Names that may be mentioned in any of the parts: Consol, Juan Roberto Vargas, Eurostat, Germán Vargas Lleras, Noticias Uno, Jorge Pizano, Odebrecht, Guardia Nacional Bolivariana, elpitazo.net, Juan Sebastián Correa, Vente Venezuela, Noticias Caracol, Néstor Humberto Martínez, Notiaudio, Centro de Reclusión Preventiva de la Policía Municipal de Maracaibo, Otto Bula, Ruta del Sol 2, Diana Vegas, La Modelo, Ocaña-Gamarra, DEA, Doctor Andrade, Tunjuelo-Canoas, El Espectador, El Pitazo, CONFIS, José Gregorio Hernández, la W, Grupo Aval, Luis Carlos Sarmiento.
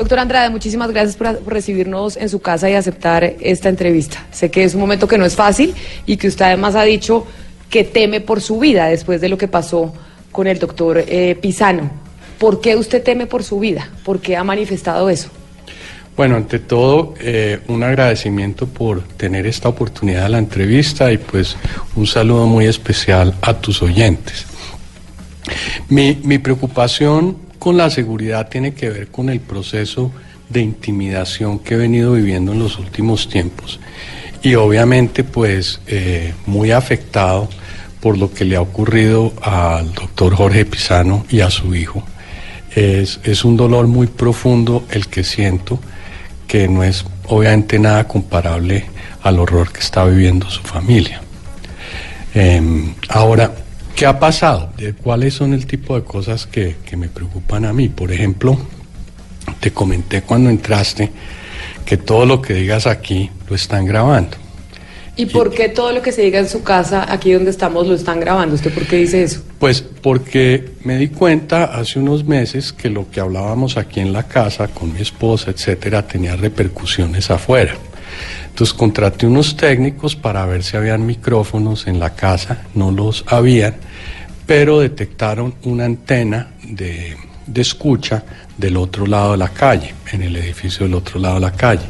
Doctor Andrade, muchísimas gracias por recibirnos en su casa y aceptar esta entrevista. Sé que es un momento que no es fácil y que usted además ha dicho que teme por su vida después de lo que pasó con el doctor Pizano. ¿Por qué usted teme por su vida? ¿Por qué ha manifestado eso? Bueno, ante todo, un agradecimiento por tener esta oportunidad de la entrevista y pues un saludo muy especial a tus oyentes. Mi preocupación con la seguridad tiene que ver con el proceso de intimidación que he venido viviendo en los últimos tiempos y obviamente pues muy afectado por lo que le ha ocurrido al doctor Jorge Pizano y a su hijo. Es un dolor muy profundo el que siento, que no es obviamente nada comparable al horror que está viviendo su familia. Ahora, ¿qué ha pasado? ¿Cuáles son el tipo de cosas que me preocupan a mí? Por ejemplo, te comenté cuando entraste que todo lo que digas aquí lo están grabando. ¿Y por qué todo lo que se diga en su casa, aquí donde estamos, lo están grabando? ¿Usted por qué dice eso? Pues porque me di cuenta hace unos meses que lo que hablábamos aquí en la casa con mi esposa, etcétera, tenía repercusiones afuera. Entonces contraté unos técnicos para ver si habían micrófonos en la casa, no los habían, pero detectaron una antena de escucha del otro lado de la calle, en el edificio del otro lado de la calle.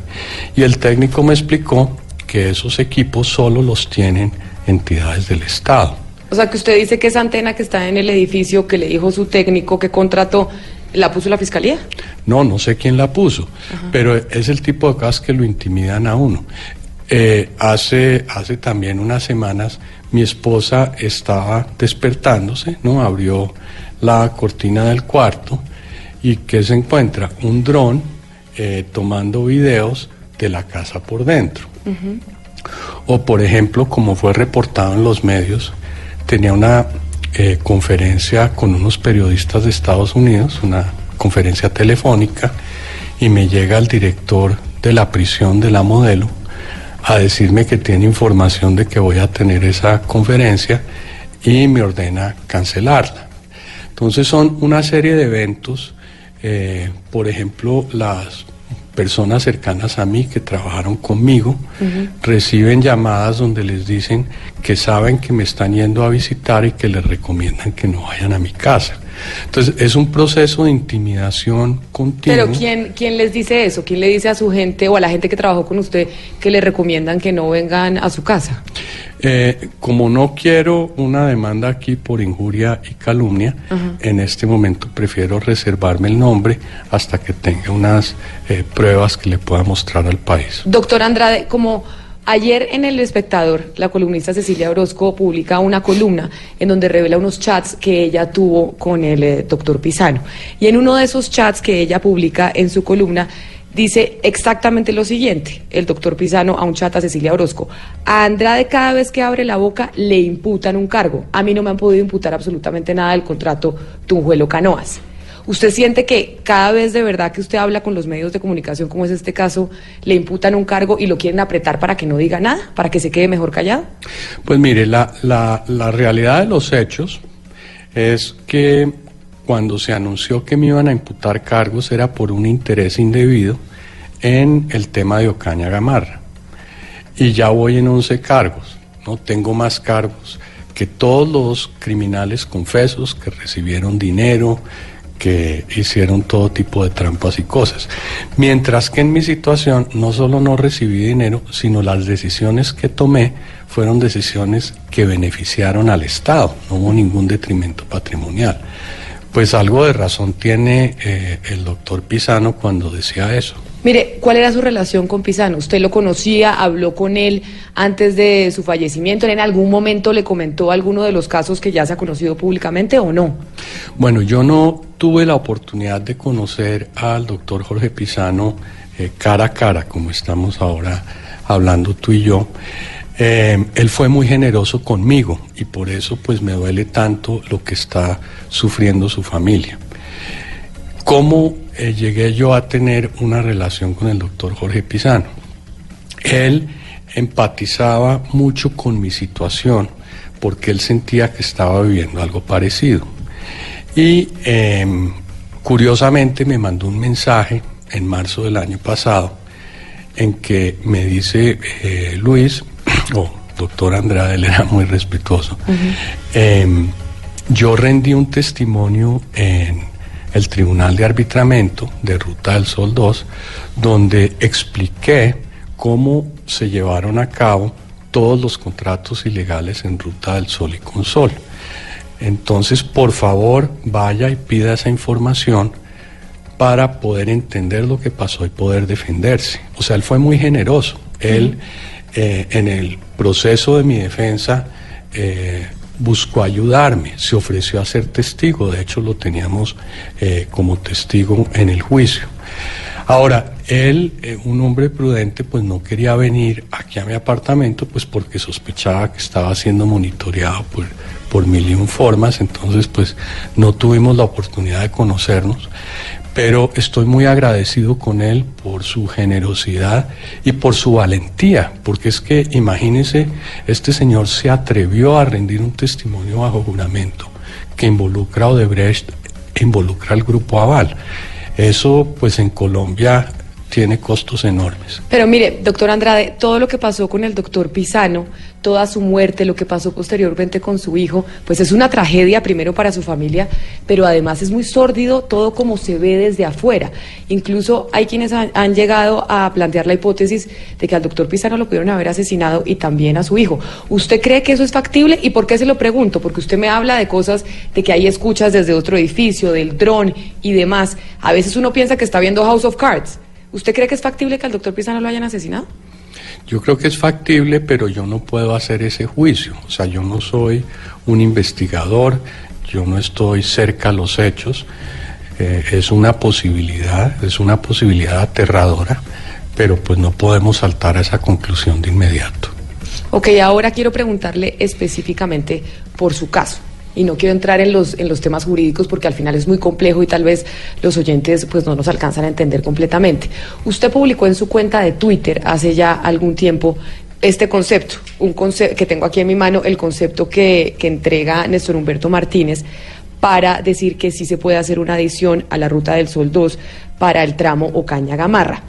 Y el técnico me explicó que esos equipos solo los tienen entidades del Estado. O sea, que usted dice que esa antena que está en el edificio que le dijo su técnico que contrató, ¿la puso la Fiscalía? No, no sé quién la puso. Ajá. Pero es el tipo de cosas que lo intimidan a uno. Hace también unas semanas mi esposa estaba despertándose, ¿no? Abrió la cortina del cuarto y que se encuentra un dron tomando videos de la casa por dentro. Uh-huh. O por ejemplo, como fue reportado en los medios, tenía una conferencia con unos periodistas de Estados Unidos, una conferencia telefónica, y me llega el director de la prisión de La Modelo a decirme que tiene información de que voy a tener esa conferencia y me ordena cancelarla. Entonces son una serie de eventos, por ejemplo, las personas cercanas a mí que trabajaron conmigo, uh-huh, reciben llamadas donde les dicen que saben que me están yendo a visitar y que les recomiendan que no vayan a mi casa. Entonces es un proceso de intimidación continua. Pero ¿quién les dice eso? ¿Quién le dice a su gente o a la gente que trabajó con usted que le recomiendan que no vengan a su casa? Como no quiero una demanda aquí por injuria y calumnia, uh-huh, en este momento prefiero reservarme el nombre hasta que tenga unas pruebas que le pueda mostrar al país. Doctor Andrade, como ayer en El Espectador, la columnista Cecilia Orozco publica una columna en donde revela unos chats que ella tuvo con el doctor Pizano. Y en uno de esos chats que ella publica en su columna dice exactamente lo siguiente, el doctor Pizano a un chat a Cecilia Orozco: a Andrade cada vez que abre la boca le imputan un cargo, a mí no me han podido imputar absolutamente nada del contrato Tunjuelo-Canoas. ¿Usted siente que cada vez de verdad que usted habla con los medios de comunicación, como es este caso, le imputan un cargo y lo quieren apretar para que no diga nada, para que se quede mejor callado? Pues mire, la realidad de los hechos es que cuando se anunció que me iban a imputar cargos era por un interés indebido en el tema de Ocaña-Gamarra. Y ya voy en 11 cargos, ¿no? Tengo más cargos que todos los criminales confesos que recibieron dinero, que hicieron todo tipo de trampas y cosas. Mientras que en mi situación no solo no recibí dinero, sino las decisiones que tomé fueron decisiones que beneficiaron al Estado, no hubo ningún detrimento patrimonial. Pues algo de razón tiene el doctor Pizano cuando decía eso. Mire, ¿cuál era su relación con Pizano? ¿Usted lo conocía, habló con él antes de su fallecimiento? ¿En algún momento le comentó alguno de los casos que ya se ha conocido públicamente o no? Bueno, yo no tuve la oportunidad de conocer al doctor Jorge Pizano cara a cara, como estamos ahora hablando tú y yo. Él fue muy generoso conmigo y por eso pues me duele tanto lo que está sufriendo su familia. ¿Cómo llegué yo a tener una relación con el doctor Jorge Pizano? Él empatizaba mucho con mi situación porque él sentía que estaba viviendo algo parecido. Y curiosamente me mandó un mensaje en marzo del año pasado, en que me dice Luis, o doctor Andrade, él era muy respetuoso, yo rendí un testimonio en el Tribunal de Arbitramento de Ruta del Sol 2, donde expliqué cómo se llevaron a cabo todos los contratos ilegales en Ruta del Sol y Consol. Entonces, por favor, vaya y pida esa información para poder entender lo que pasó y poder defenderse. O sea, él fue muy generoso. Él, en el proceso de mi defensa, buscó ayudarme, se ofreció a ser testigo. De hecho, lo teníamos como testigo en el juicio. Ahora, él, un hombre prudente, pues no quería venir aquí a mi apartamento, pues porque sospechaba que estaba siendo monitoreado por mil y un formas. Entonces, pues no tuvimos la oportunidad de conocernos, pero estoy muy agradecido con él por su generosidad y por su valentía, porque es que, imagínense, este señor se atrevió a rendir un testimonio bajo juramento que involucra a Odebrecht, involucra al Grupo Aval. Eso, pues, en Colombia tiene costos enormes. Pero mire, doctor Andrade, todo lo que pasó con el doctor Pizano, toda su muerte, lo que pasó posteriormente con su hijo, pues es una tragedia primero para su familia, pero además es muy sórdido todo como se ve desde afuera. Incluso hay quienes han llegado a plantear la hipótesis de que al doctor Pizano lo pudieron haber asesinado y también a su hijo. ¿Usted cree que eso es factible? ¿Y por qué se lo pregunto? Porque usted me habla de cosas, de que hay escuchas desde otro edificio, del dron y demás. A veces uno piensa que está viendo House of Cards. ¿Usted cree que es factible que al doctor Pizano lo hayan asesinado? Yo creo que es factible, pero yo no puedo hacer ese juicio. O sea, yo no soy un investigador, yo no estoy cerca a los hechos. Es una posibilidad aterradora, pero pues no podemos saltar a esa conclusión de inmediato. Ok, ahora quiero preguntarle específicamente por su caso. Y no quiero entrar en los temas jurídicos porque al final es muy complejo y tal vez los oyentes pues no nos alcanzan a entender completamente. Usted publicó en su cuenta de Twitter hace ya algún tiempo este concepto, un concepto que tengo aquí en mi mano, el concepto que entrega Néstor Humberto Martínez para decir que sí se puede hacer una adición a la Ruta del Sol 2 para el tramo Ocaña-Gamarra.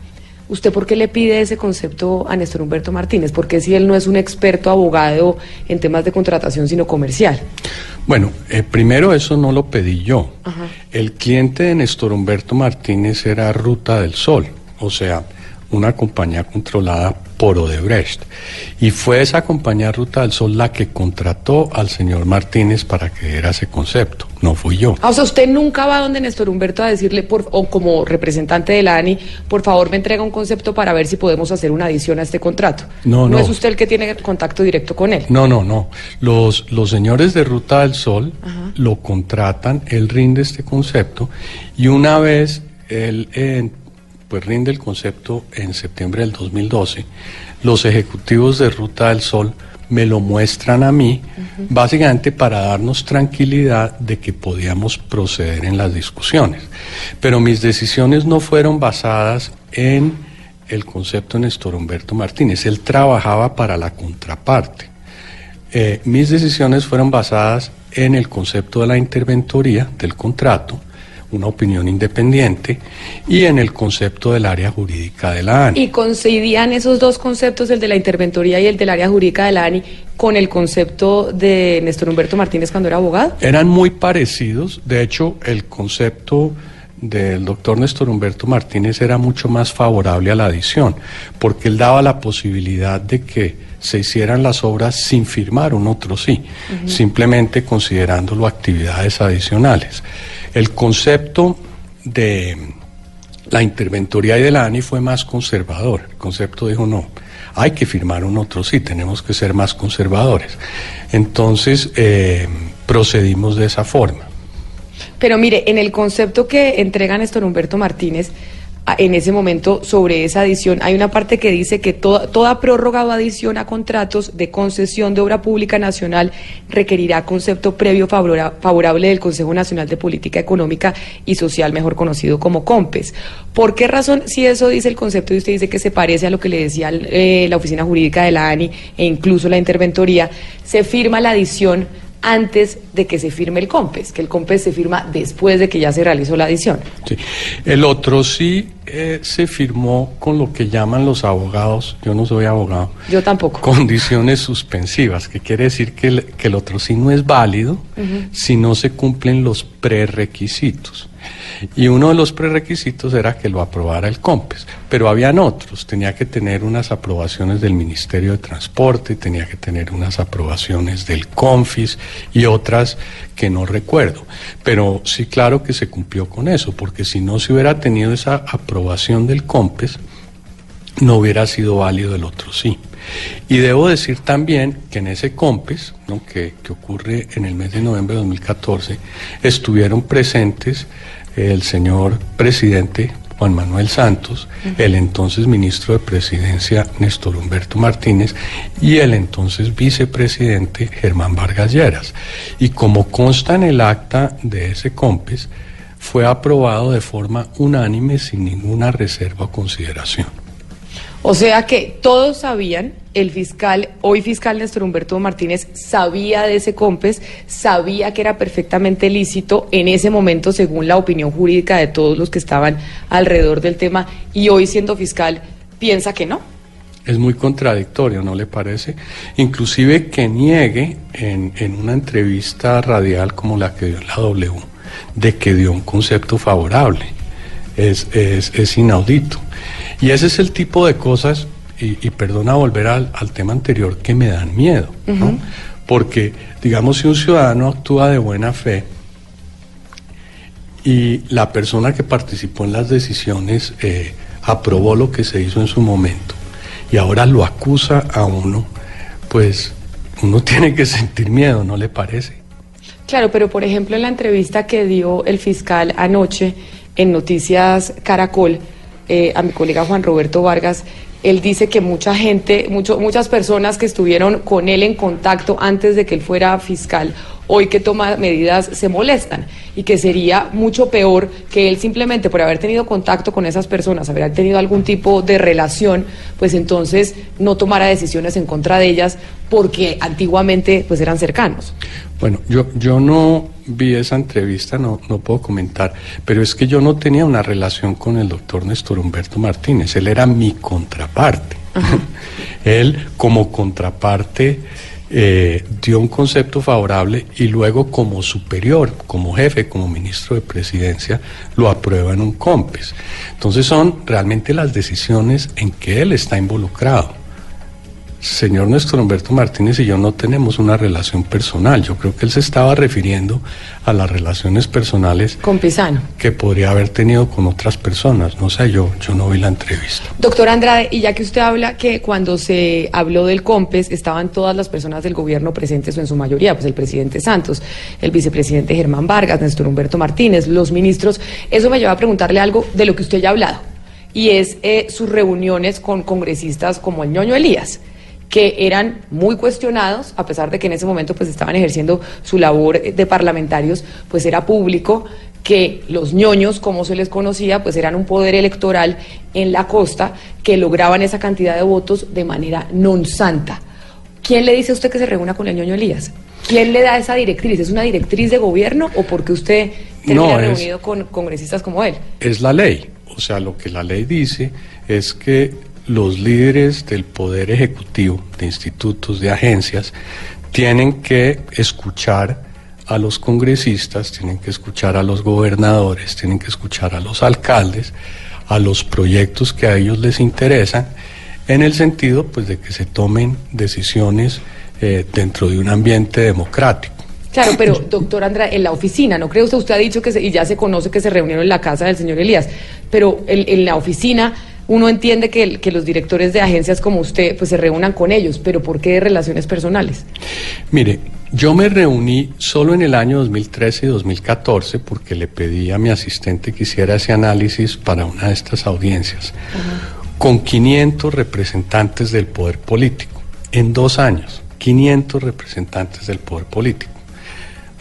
¿Usted por qué le pide ese concepto a Néstor Humberto Martínez? ¿Por qué si él no es un experto abogado en temas de contratación, sino comercial? Bueno, primero eso no lo pedí yo. Ajá. El cliente de Néstor Humberto Martínez era Ruta del Sol, o sea, una compañía controlada por Odebrecht. Y fue esa compañía Ruta del Sol la que contrató al señor Martínez para que diera ese concepto, no fui yo. O sea, usted nunca va donde Néstor Humberto a decirle, o como representante de la ANI, por favor me entrega un concepto para ver si podemos hacer una adición a este contrato. No, no. ¿No es usted el que tiene contacto directo con él? No, no, no. Los señores de Ruta del Sol, ajá, lo contratan, él rinde este concepto, y una vez él pues rinde el concepto en septiembre del 2012, los ejecutivos de Ruta del Sol me lo muestran a mí, básicamente para darnos tranquilidad de que podíamos proceder en las discusiones. Pero mis decisiones no fueron basadas en el concepto de Néstor Humberto Martínez, él trabajaba para la contraparte. Mis decisiones fueron basadas en el concepto de la interventoría del contrato, una opinión independiente, y en el concepto del área jurídica de la ANI. ¿Y coincidían esos dos conceptos, el de la interventoría y el del área jurídica de la ANI, con el concepto de Néstor Humberto Martínez cuando era abogado? Eran muy parecidos. De hecho, el concepto del doctor Néstor Humberto Martínez era mucho más favorable a la adición, porque él daba la posibilidad de que se hicieran las obras sin firmar un otro sí, simplemente considerándolo actividades adicionales. El concepto de la interventoría y de la ANI fue más conservador. El concepto dijo, no, hay que firmar un otro sí, tenemos que ser más conservadores. Entonces, procedimos de esa forma. Pero mire, en el concepto que entrega Néstor Humberto Martínez, en ese momento, sobre esa adición, hay una parte que dice que toda prórroga o adición a contratos de concesión de obra pública nacional requerirá concepto previo favorable del Consejo Nacional de Política Económica y Social, mejor conocido como CONPES. ¿Por qué razón, si eso dice el concepto y usted dice que se parece a lo que le decía la Oficina Jurídica de la ANI e incluso la Interventoría, se firma la adición antes de que se firme el CONPES, que el CONPES se firma después de que ya se realizó la adición? Sí. El otro sí se firmó con lo que llaman los abogados, yo no soy abogado. Yo tampoco. Condiciones suspensivas, que quiere decir que el otrocino es válido si no se cumplen los prerrequisitos. Y uno de los prerrequisitos era que lo aprobara el COMPES, pero habían otros, tenía que tener unas aprobaciones del Ministerio de Transporte, tenía que tener unas aprobaciones del CONFIS y otras que no recuerdo, pero sí, claro que se cumplió con eso, porque si no se hubiera tenido esa aprobación del COMPES, no hubiera sido válido el otro sí. Y debo decir también que en ese COMPES, ¿no?, que ocurre en el mes de noviembre de 2014, estuvieron presentes el señor presidente Juan Manuel Santos, el entonces ministro de Presidencia Néstor Humberto Martínez y el entonces vicepresidente Germán Vargas Lleras. Y como consta en el acta de ese COMPES, fue aprobado de forma unánime sin ninguna reserva o consideración. O sea que todos sabían, el fiscal, hoy fiscal Néstor Humberto Martínez, sabía de ese COMPES, sabía que era perfectamente lícito en ese momento según la opinión jurídica de todos los que estaban alrededor del tema, y hoy siendo fiscal piensa que no. Es muy contradictorio, ¿no le parece? Inclusive que niegue en una entrevista radial como la que dio la W, de que dio un concepto favorable. Es inaudito. Y ese es el tipo de cosas, y perdona volver al tema anterior, que me dan miedo, ¿no? Porque, digamos, si un ciudadano actúa de buena fe y la persona que participó en las decisiones aprobó lo que se hizo en su momento y ahora lo acusa a uno, pues uno tiene que sentir miedo, ¿no le parece? Claro, pero por ejemplo en la entrevista que dio el fiscal anoche en Noticias Caracol, a mi colega Juan Roberto Vargas, él dice que mucha gente, muchas personas que estuvieron con él en contacto antes de que él fuera fiscal, hoy que toma medidas se molestan, y que sería mucho peor que él simplemente por haber tenido contacto con esas personas, haber tenido algún tipo de relación, pues entonces no tomara decisiones en contra de ellas porque antiguamente pues eran cercanos. Bueno, yo no vi esa entrevista, no puedo comentar, pero es que yo no tenía una relación con el doctor Néstor Humberto Martínez, él era mi contraparte. Él como contraparte dio un concepto favorable y luego como superior, como jefe, como ministro de Presidencia, lo aprueba en un COMPES. Entonces son realmente las decisiones en que él está involucrado. Señor Néstor Humberto Martínez y yo no tenemos una relación personal. Yo creo que él se estaba refiriendo a las relaciones personales con Pizano que podría haber tenido con otras personas. No sé, yo no vi la entrevista. Doctor Andrade, y ya que usted habla que cuando se habló del COMPES estaban todas las personas del gobierno presentes, o en su mayoría, pues el presidente Santos, el vicepresidente Germán Vargas, Néstor Humberto Martínez, los ministros, eso me lleva a preguntarle algo de lo que usted ya ha hablado, y es sus reuniones con congresistas como el Ñoño Elías, que eran muy cuestionados, a pesar de que en ese momento pues estaban ejerciendo su labor de parlamentarios, pues era público que los ñoños, como se les conocía, pues eran un poder electoral en la costa que lograban esa cantidad de votos de manera non santa. ¿Quién le dice a usted que se reúna con el Ñoño Elías? ¿Quién le da esa directriz? ¿Es una directriz de gobierno o porque usted termina reunido con congresistas como él? Es la ley, o sea, lo que la ley dice es que los líderes del poder ejecutivo, de institutos, de agencias, tienen que escuchar a los congresistas, tienen que escuchar a los gobernadores, tienen que escuchar a los alcaldes, a los proyectos que a ellos les interesan, en el sentido pues de que se tomen decisiones dentro de un ambiente democrático. Claro, pero doctor Andrade, en la oficina, ¿no cree usted? Usted ha dicho que y ya se conoce que se reunieron en la casa del señor Elías, pero en la oficina uno entiende que los directores de agencias como usted pues se reúnan con ellos, pero ¿por qué de relaciones personales? Mire, yo me reuní solo en el año 2013 y 2014 porque le pedí a mi asistente que hiciera ese análisis para una de estas audiencias, con 500 representantes del poder político, en 2 años, 500 representantes del poder político.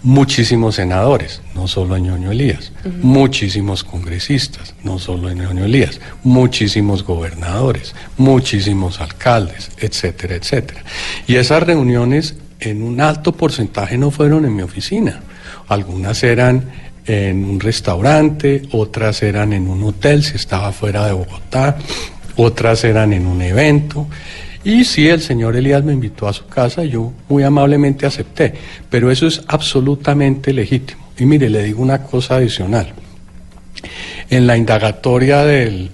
Muchísimos senadores, no solo a Ñoño Elías, muchísimos congresistas, no solo a Ñoño Elías, muchísimos gobernadores, muchísimos alcaldes, etcétera, etcétera. Y esas reuniones en un alto porcentaje no fueron en mi oficina, algunas eran en un restaurante, otras eran en un hotel si estaba fuera de Bogotá, otras eran en un evento. Y sí, el señor Elías me invitó a su casa, yo muy amablemente acepté, pero eso es absolutamente legítimo. Y mire, le digo una cosa adicional. En la indagatoria del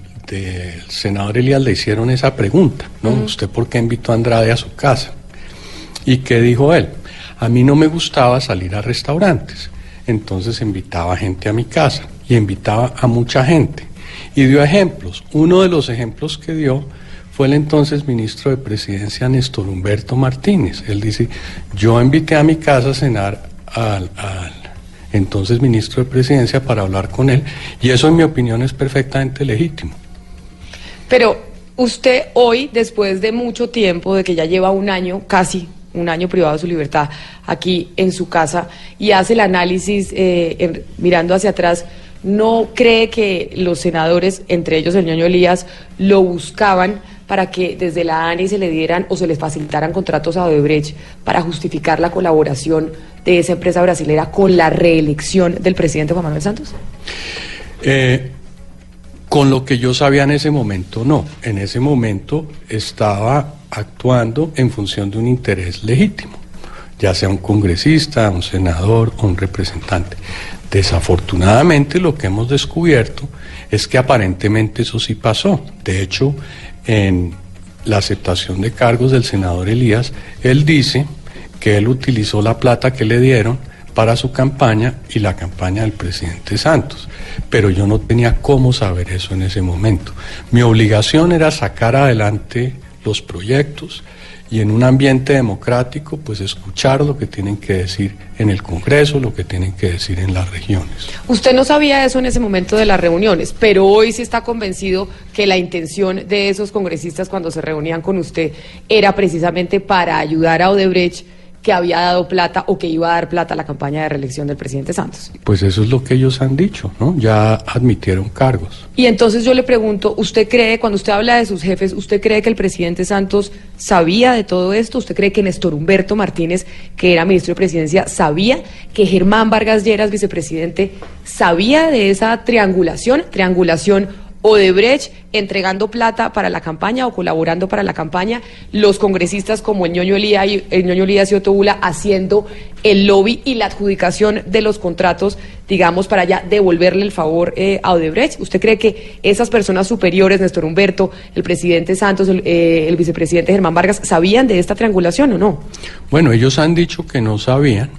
senador Elías le hicieron esa pregunta, ¿no? ¿Usted por qué invitó a Andrade a su casa? ¿Y qué dijo él? A mí no me gustaba salir a restaurantes, entonces invitaba gente a mi casa y invitaba a mucha gente. Y dio ejemplos. Uno de los ejemplos que dio fue el entonces ministro de Presidencia Néstor Humberto Martínez. Él dice, yo invité a mi casa a cenar al entonces ministro de Presidencia para hablar con él, y eso en mi opinión es perfectamente legítimo. Pero usted hoy, después de mucho tiempo, de que ya lleva un año, casi un año privado de su libertad, aquí en su casa, y hace el análisis mirando hacia atrás, ¿no cree que los senadores, entre ellos el Ñoño Elías, lo buscaban para que desde la ANI se le dieran o se les facilitaran contratos a Odebrecht para justificar la colaboración de esa empresa brasilera con la reelección del presidente Juan Manuel Santos? Con lo que yo sabía en ese momento, no. En ese momento estaba actuando en función de un interés legítimo, ya sea un congresista, un senador o un representante. Desafortunadamente lo que hemos descubierto es que aparentemente eso sí pasó. De hecho, en la aceptación de cargos del senador Elías, él dice que él utilizó la plata que le dieron para su campaña y la campaña del presidente Santos. Pero yo no tenía cómo saber eso en ese momento. Mi obligación era sacar adelante los proyectos y en un ambiente democrático, pues escuchar lo que tienen que decir en el Congreso, lo que tienen que decir en las regiones. Usted no sabía eso en ese momento de las reuniones, pero hoy sí está convencido que la intención de esos congresistas cuando se reunían con usted era precisamente para ayudar a Odebrecht, que había dado plata o que iba a dar plata a la campaña de reelección del presidente Santos. Pues eso es lo que ellos han dicho, ¿no? Ya admitieron cargos. Y entonces yo le pregunto, ¿usted cree, cuando usted habla de sus jefes, usted cree que el presidente Santos sabía de todo esto? ¿Usted cree que Néstor Humberto Martínez, que era ministro de Presidencia, sabía? ¿Que Germán Vargas Lleras, vicepresidente, sabía de esa triangulación Odebrecht entregando plata para la campaña o colaborando para la campaña, los congresistas como el Ñoño Elías y Otto Bula haciendo el lobby y la adjudicación de los contratos, digamos, para ya devolverle el favor a Odebrecht? ¿Usted cree que esas personas superiores, Néstor Humberto, el presidente Santos, el vicepresidente Germán Vargas, sabían de esta triangulación o no? Bueno, ellos han dicho que no sabían.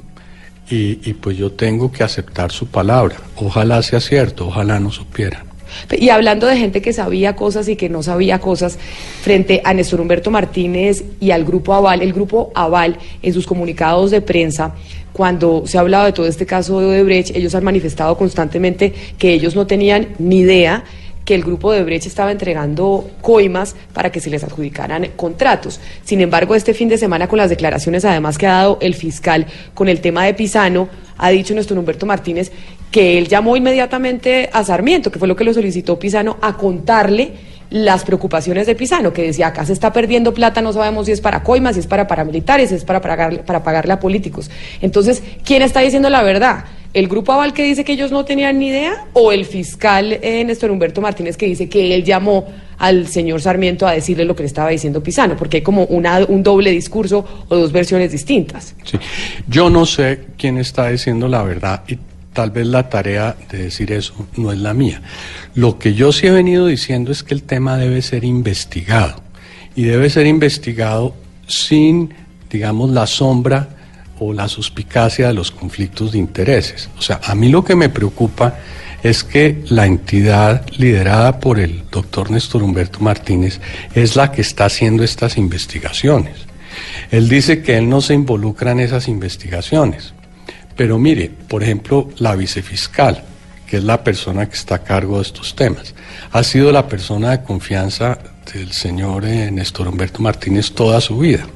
Y pues yo tengo que aceptar su palabra. Ojalá sea cierto, ojalá no supieran. Y hablando de gente que sabía cosas y que no sabía cosas, frente a Néstor Humberto Martínez y al Grupo Aval, el Grupo Aval en sus comunicados de prensa, cuando se ha hablado de todo este caso de Odebrecht, ellos han manifestado constantemente que ellos no tenían ni idea que el grupo de Odebrecht estaba entregando coimas para que se les adjudicaran contratos. Sin embargo, este fin de semana, con las declaracionnes además que ha dado el fiscal con el tema de Pizano, ha dicho Néstor Humberto Martínez que él llamó inmediatamente a Sarmiento, que fue lo que lo solicitó Pizano, a contarle las preocupaciones de Pizano, que decía, acá se está perdiendo plata, no sabemos si es para coimas, si es para paramilitares, si es para pagarle a políticos. Entonces, ¿quién está diciendo la verdad? ¿El Grupo Aval, que dice que ellos no tenían ni idea, o el fiscal Néstor Humberto Martínez, que dice que él llamó al señor Sarmiento a decirle lo que le estaba diciendo Pizano? Porque hay como un doble discurso o dos versiones distintas. Sí. Yo no sé quién está diciendo la verdad y tal vez la tarea de decir eso no es la mía. Lo que yo sí he venido diciendo es que el tema debe ser investigado, y debe ser investigado sin, digamos, la sombra o la suspicacia de los conflictos de intereses. O sea, a mí lo que me preocupa es que la entidad liderada por el doctor Néstor Humberto Martínez es la que está haciendo estas investigaciones. Él dice que él no se involucra en esas investigaciones. Pero mire, por ejemplo, la vicefiscal, que es la persona que está a cargo de estos temas, ha sido la persona de confianza del señor Néstor Humberto Martínez toda su vida.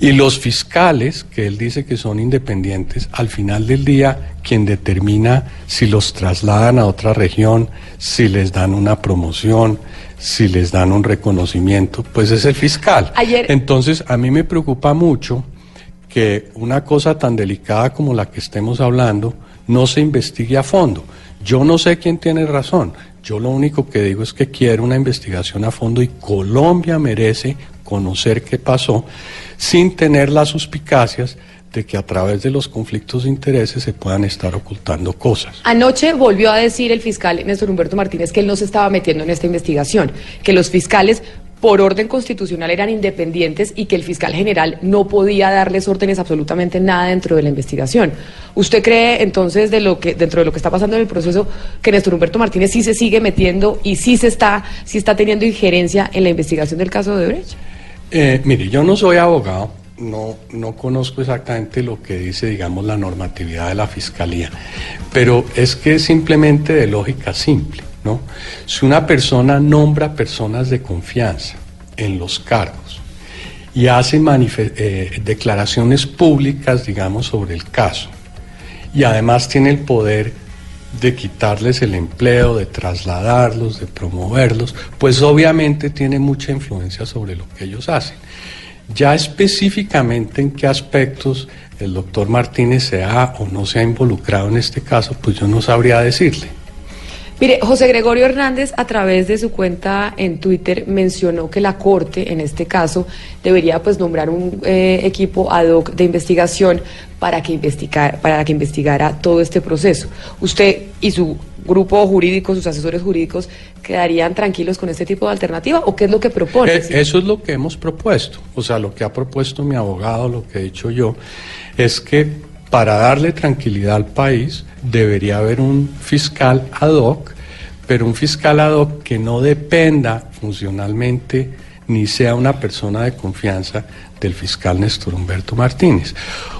Y los fiscales, que él dice que son independientes, al final del día, quien determina si los trasladan a otra región, si les dan una promoción, si les dan un reconocimiento, pues es el fiscal. Entonces, a mí me preocupa mucho que una cosa tan delicada como la que estemos hablando no se investigue a fondo. Yo no sé quién tiene razón, yo lo único que digo es que quiero una investigación a fondo y Colombia merece conocer qué pasó sin tener las suspicacias de que a través de los conflictos de intereses se puedan estar ocultando cosas. Anoche volvió a decir el fiscal Néstor Humberto Martínez que él no se estaba metiendo en esta investigación, que los fiscales por orden constitucional eran independientes y que el fiscal general no podía darles órdenes absolutamente nada dentro de la investigación. ¿Usted cree entonces dentro de lo que está pasando en el proceso que Néstor Humberto Martínez sí se sigue metiendo y sí está teniendo injerencia en la investigación del caso de Odebrecht? Mire, yo no soy abogado, no conozco exactamente lo que dice, digamos, la normatividad de la Fiscalía, pero es que es simplemente de lógica simple, ¿no? Si una persona nombra personas de confianza en los cargos y hace declaraciones públicas, digamos, sobre el caso, y además tiene el poder de quitarles el empleo, de trasladarlos, de promoverlos, pues obviamente tiene mucha influencia sobre lo que ellos hacen. Ya específicamente en qué aspectos el doctor Martínez se ha o no se ha involucrado en este caso, pues yo no sabría decirle. Mire, José Gregorio Hernández a través de su cuenta en Twitter mencionó que la Corte en este caso debería pues nombrar un equipo ad hoc de investigación para que investigara todo este proceso. ¿Usted y su grupo jurídico, sus asesores jurídicos, quedarían tranquilos con este tipo de alternativa o qué es lo que propone? Eso es lo que hemos propuesto, o sea, lo que ha propuesto mi abogado, lo que he hecho yo, es que para darle tranquilidad al país debería haber un fiscal ad hoc, pero un fiscal ad hoc que no dependa funcionalmente ni sea una persona de confianza del fiscal Néstor Humberto Martínez.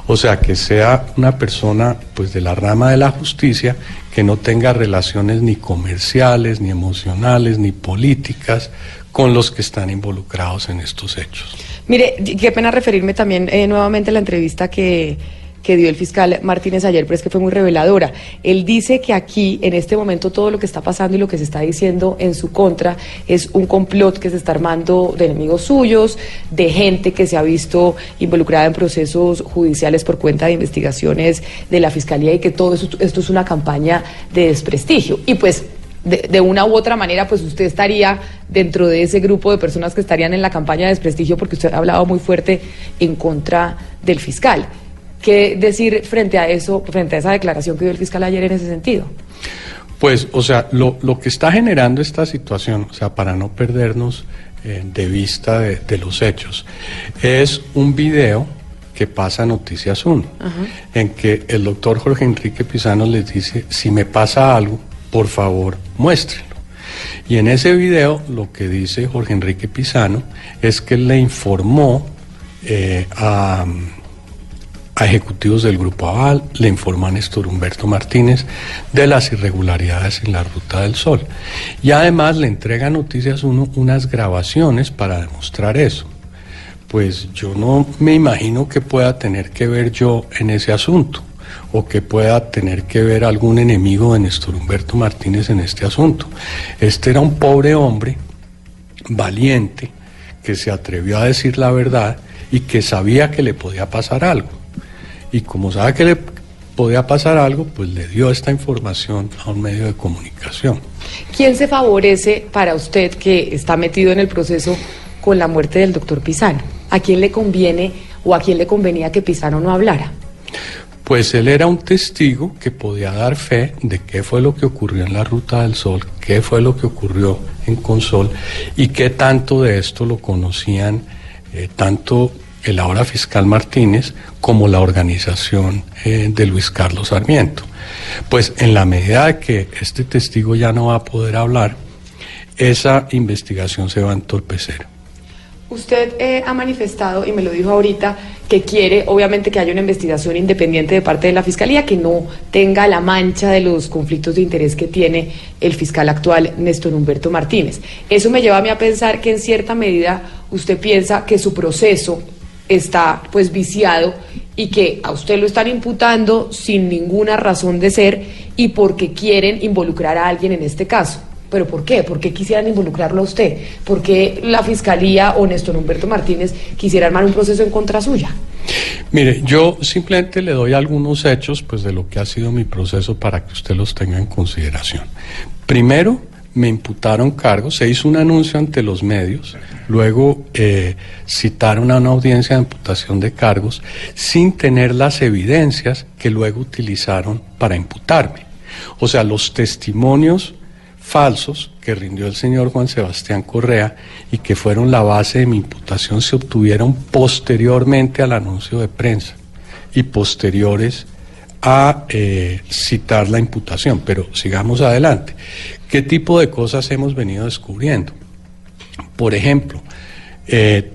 O sea, que sea una persona pues de la rama de la justicia que no tenga relaciones ni comerciales, ni emocionales, ni políticas con los que están involucrados en estos hechos. Mire, qué pena referirme también nuevamente a la entrevista que dio el fiscal Martínez ayer, pero es que fue muy reveladora. Él dice que aquí, en este momento, todo lo que está pasando y lo que se está diciendo en su contra es un complot que se está armando de enemigos suyos, de gente que se ha visto involucrada en procesos judiciales por cuenta de investigaciones de la Fiscalía y que todo esto es una campaña de desprestigio. Y pues, de una u otra manera, pues usted estaría dentro de ese grupo de personas que estarían en la campaña de desprestigio porque usted ha hablado muy fuerte en contra del fiscal. ¿Qué decir frente a eso, frente a esa declaración que dio el fiscal ayer en ese sentido? Pues, o sea, lo que está generando esta situación, o sea, para no perdernos de vista de los hechos, es un video que pasa Noticias Uno, en que el doctor Jorge Enrique Pizano les dice, si me pasa algo, por favor, muéstrenlo. Y en ese video lo que dice Jorge Enrique Pizano es que le informó a ejecutivos del Grupo Aval, le informó a Néstor Humberto Martínez de las irregularidades en la Ruta del Sol. Y además le entrega a Noticias Uno unas grabaciones para demostrar eso. Pues yo no me imagino que pueda tener que ver yo en ese asunto, o que pueda tener que ver algún enemigo de Néstor Humberto Martínez en este asunto. Este era un pobre hombre, valiente, que se atrevió a decir la verdad y que sabía que le podía pasar algo. Y como sabe que le podía pasar algo, pues le dio esta información a un medio de comunicación. ¿Quién se favorece para usted que está metido en el proceso con la muerte del doctor Pizano? ¿A quién le conviene o a quién le convenía que Pizano no hablara? Pues él era un testigo que podía dar fe de qué fue lo que ocurrió en la Ruta del Sol, qué fue lo que ocurrió en Consol y qué tanto de esto lo conocían tanto el ahora fiscal Martínez como la organización de Luis Carlos Sarmiento. Pues en la medida de que este testigo ya no va a poder hablar, esa investigación se va a entorpecer. Usted ha manifestado, y me lo dijo ahorita, que quiere obviamente que haya una investigación independiente de parte de la Fiscalía, que no tenga la mancha de los conflictos de interés que tiene el fiscal actual Néstor Humberto Martínez. Eso me lleva a mí a pensar que en cierta medida usted piensa que su proceso está pues viciado y que a usted lo están imputando sin ninguna razón de ser y porque quieren involucrar a alguien en este caso. ¿Pero por qué? ¿Por qué quisieran involucrarlo a usted? ¿Por qué la Fiscalía o Néstor Humberto Martínez quisiera armar un proceso en contra suya? Mire, yo simplemente le doy algunos hechos pues de lo que ha sido mi proceso para que usted los tenga en consideración. Primero, me imputaron cargos, se hizo un anuncio ante los medios, luego citaron a una audiencia de imputación de cargos sin tener las evidencias que luego utilizaron para imputarme. O sea, los testimonios falsos que rindió el señor Juan Sebastián Correa y que fueron la base de mi imputación se obtuvieron posteriormente al anuncio de prensa y posteriores a citar la imputación, pero sigamos adelante. ¿Qué tipo de cosas hemos venido descubriendo? Por ejemplo,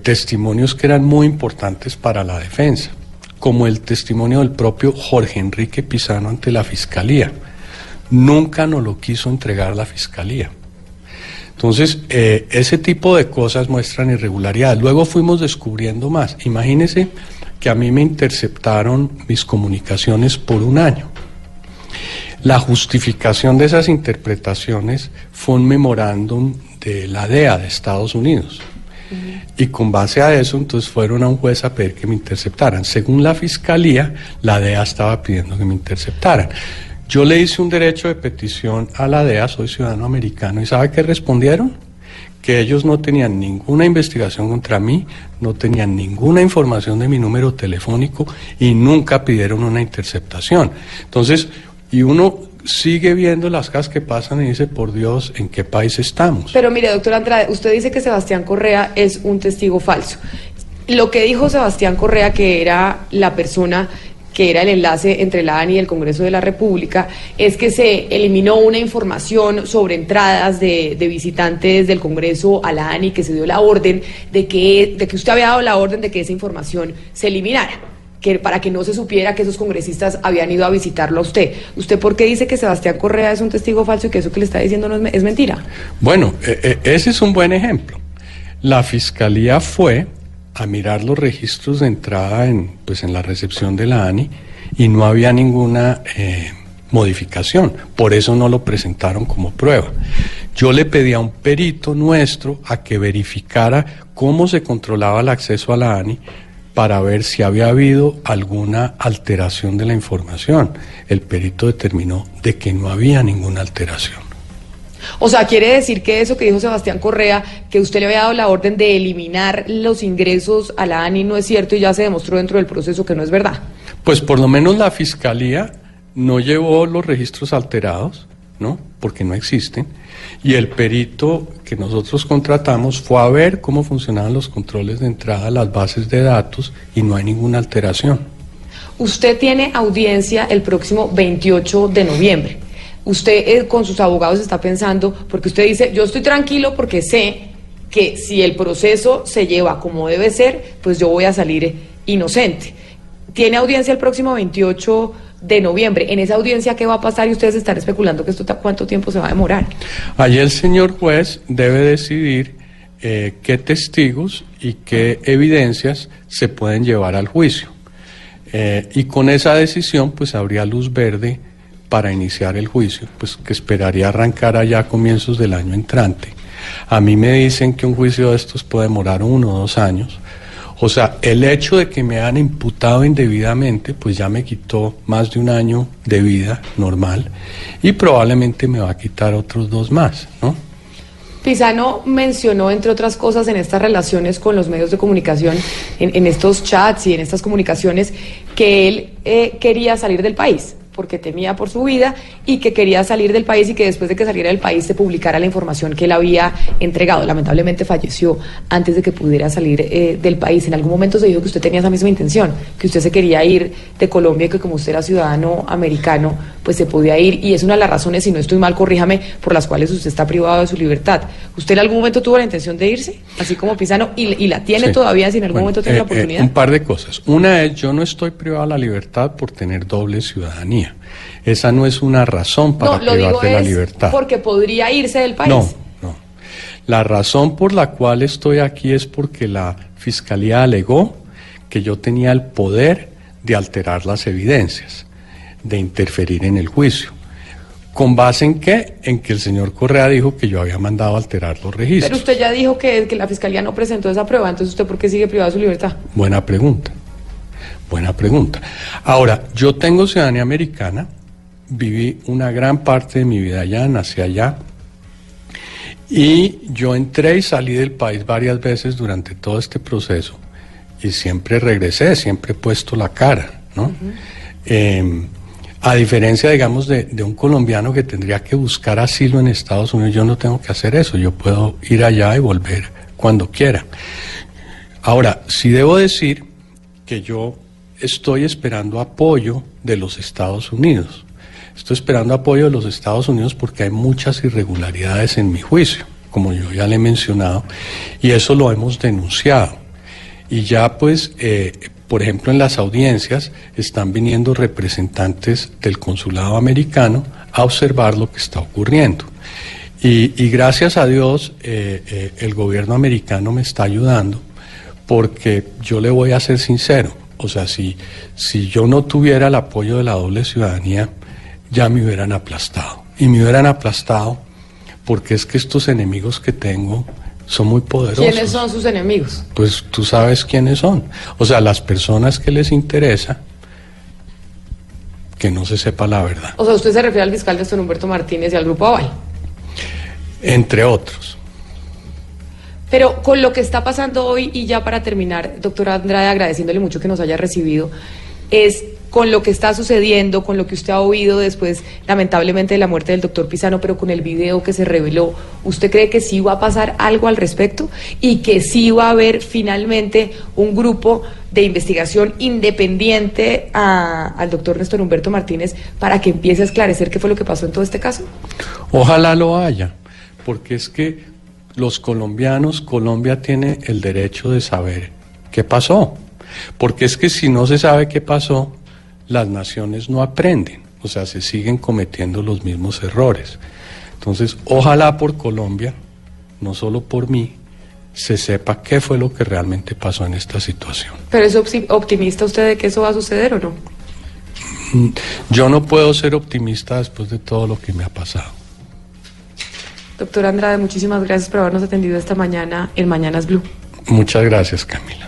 testimonios que eran muy importantes para la defensa, como el testimonio del propio Jorge Enrique Pizano ante la Fiscalía. Nunca nos lo quiso entregar la Fiscalía. Entonces, ese tipo de cosas muestran irregularidad. Luego fuimos descubriendo más. Imagínense que a mí me interceptaron mis comunicaciones por un año. La justificación de esas interpretaciones fue un memorándum de la DEA de Estados Unidos. Y con base a eso, entonces fueron a un juez a pedir que me interceptaran. Según la Fiscalía, la DEA estaba pidiendo que me interceptaran. Yo le hice un derecho de petición a la DEA, soy ciudadano americano, ¿y sabe qué respondieron? Que ellos no tenían ninguna investigación contra mí, no tenían ninguna información de mi número telefónico y nunca pidieron una interceptación. Entonces, y uno sigue viendo las cosas que pasan y dice, por Dios, ¿en qué país estamos? Pero mire, doctor Andrade, usted dice que Sebastián Correa es un testigo falso. Lo que dijo Sebastián Correa, que era la persona que era el enlace entre la ANI y el Congreso de la República, es que se eliminó una información sobre entradas de visitantes del Congreso a la ANI, que se dio la orden de que usted había dado la orden de que esa información se eliminara, que para que no se supiera que esos congresistas habían ido a visitarlo a usted. ¿Usted por qué dice que Sebastián Correa es un testigo falso y que eso que le está diciendo no es mentira? Bueno, ese es un buen ejemplo. La Fiscalía fue a mirar los registros de entrada en la recepción de la ANI y no había ninguna modificación, por eso no lo presentaron como prueba. Yo le pedí a un perito nuestro a que verificara cómo se controlaba el acceso a la ANI para ver si había habido alguna alteración de la información. El perito determinó de que no había ninguna alteración. O sea, quiere decir que eso que dijo Sebastián Correa, que usted le había dado la orden de eliminar los ingresos a la ANI, no es cierto, y ya se demostró dentro del proceso que no es verdad. Pues por lo menos la Fiscalía no llevó los registros alterados, ¿no? Porque no existen. Y el perito que nosotros contratamos fue a ver cómo funcionaban los controles de entrada a las bases de datos y no hay ninguna alteración. Usted tiene audiencia el próximo 28 de noviembre. Usted con sus abogados está pensando, porque usted dice, yo estoy tranquilo porque sé que si el proceso se lleva como debe ser, pues yo voy a salir inocente. Tiene audiencia el próximo 28 de noviembre. En esa audiencia, ¿qué va a pasar? Y ustedes están especulando que esto cuánto tiempo se va a demorar. Allí el señor juez debe decidir qué testigos y qué evidencias se pueden llevar al juicio. Y con esa decisión, pues habría luz verde para iniciar el juicio, pues que esperaría arrancar allá a comienzos del año entrante. A mí me dicen que un juicio de estos puede demorar 1 o 2 años. O sea, el hecho de que me han imputado indebidamente, pues ya me quitó más de 1 año de vida normal y probablemente me va a quitar otros 2 más, ¿no? Pizano mencionó, entre otras cosas, en estas relaciones con los medios de comunicación, en estos chats y en estas comunicaciones, que él quería salir del país porque temía por su vida y que quería salir del país y que después de que saliera del país se publicara la información que él había entregado. Lamentablemente falleció antes de que pudiera salir del país. En algún momento se dijo que usted tenía esa misma intención, que usted se quería ir de Colombia y que como usted era ciudadano americano, pues se podía ir. Y es una de las razones, si no estoy mal, corríjame, por las cuales usted está privado de su libertad. ¿Usted en algún momento tuvo la intención de irse, así como Pizano, y la tiene todavía, si en algún momento tiene la oportunidad? Un par de cosas. Una es, yo no estoy privado de la libertad por tener doble ciudadanía. Esa no es una razón para privar de la libertad. Porque podría irse del país. No. La razón por la cual estoy aquí es porque la Fiscalía alegó que yo tenía el poder de alterar las evidencias, de interferir en el juicio. ¿Con base en qué? En que el señor Correa dijo que yo había mandado alterar los registros. Pero usted ya dijo que la Fiscalía no presentó esa prueba, entonces ¿usted por qué sigue privado de su libertad? Buena pregunta. Buena pregunta. Ahora, yo tengo ciudadanía americana, viví una gran parte de mi vida allá, nací allá, y yo entré y salí del país varias veces durante todo este proceso, y siempre regresé, siempre he puesto la cara, ¿no? Uh-huh. A diferencia, digamos, de un colombiano que tendría que buscar asilo en Estados Unidos, yo no tengo que hacer eso, yo puedo ir allá y volver cuando quiera. Ahora, sí debo decir que yo estoy esperando apoyo de los Estados Unidos. Estoy esperando apoyo de los Estados Unidos porque hay muchas irregularidades en mi juicio, como yo ya le he mencionado, y eso lo hemos denunciado. Y ya pues, por ejemplo, en las audiencias están viniendo representantes del consulado americano a observar lo que está ocurriendo. Y gracias a Dios el gobierno americano me está ayudando, porque yo le voy a ser sincero, o sea, si yo no tuviera el apoyo de la doble ciudadanía, ya me hubieran aplastado. Y me hubieran aplastado porque es que estos enemigos que tengo son muy poderosos. ¿Quiénes son sus enemigos? Pues tú sabes quiénes son. O sea, las personas que les interesa que no se sepa la verdad. O sea, usted se refiere al fiscal Néstor Humberto Martínez y al Grupo Aval. Entre otros. Pero con lo que está pasando hoy, y ya para terminar, doctor Andrade, agradeciéndole mucho que nos haya recibido, es con lo que está sucediendo, con lo que usted ha oído después, lamentablemente, de la muerte del doctor Pizano, pero con el video que se reveló, ¿usted cree que sí va a pasar algo al respecto? ¿Y que sí va a haber finalmente un grupo de investigación independiente al doctor Néstor Humberto Martínez para que empiece a esclarecer qué fue lo que pasó en todo este caso? Ojalá lo haya, porque es que los colombianos, Colombia tiene el derecho de saber qué pasó, porque es que si no se sabe qué pasó, las naciones no aprenden, o sea, se siguen cometiendo los mismos errores. Entonces, ojalá por Colombia, no solo por mí, se sepa qué fue lo que realmente pasó en esta situación. ¿Pero es optimista usted de que eso va a suceder o no? Yo no puedo ser optimista después de todo lo que me ha pasado. Doctor Andrade, muchísimas gracias por habernos atendido esta mañana en Mañanas Blue. Muchas gracias, Camila.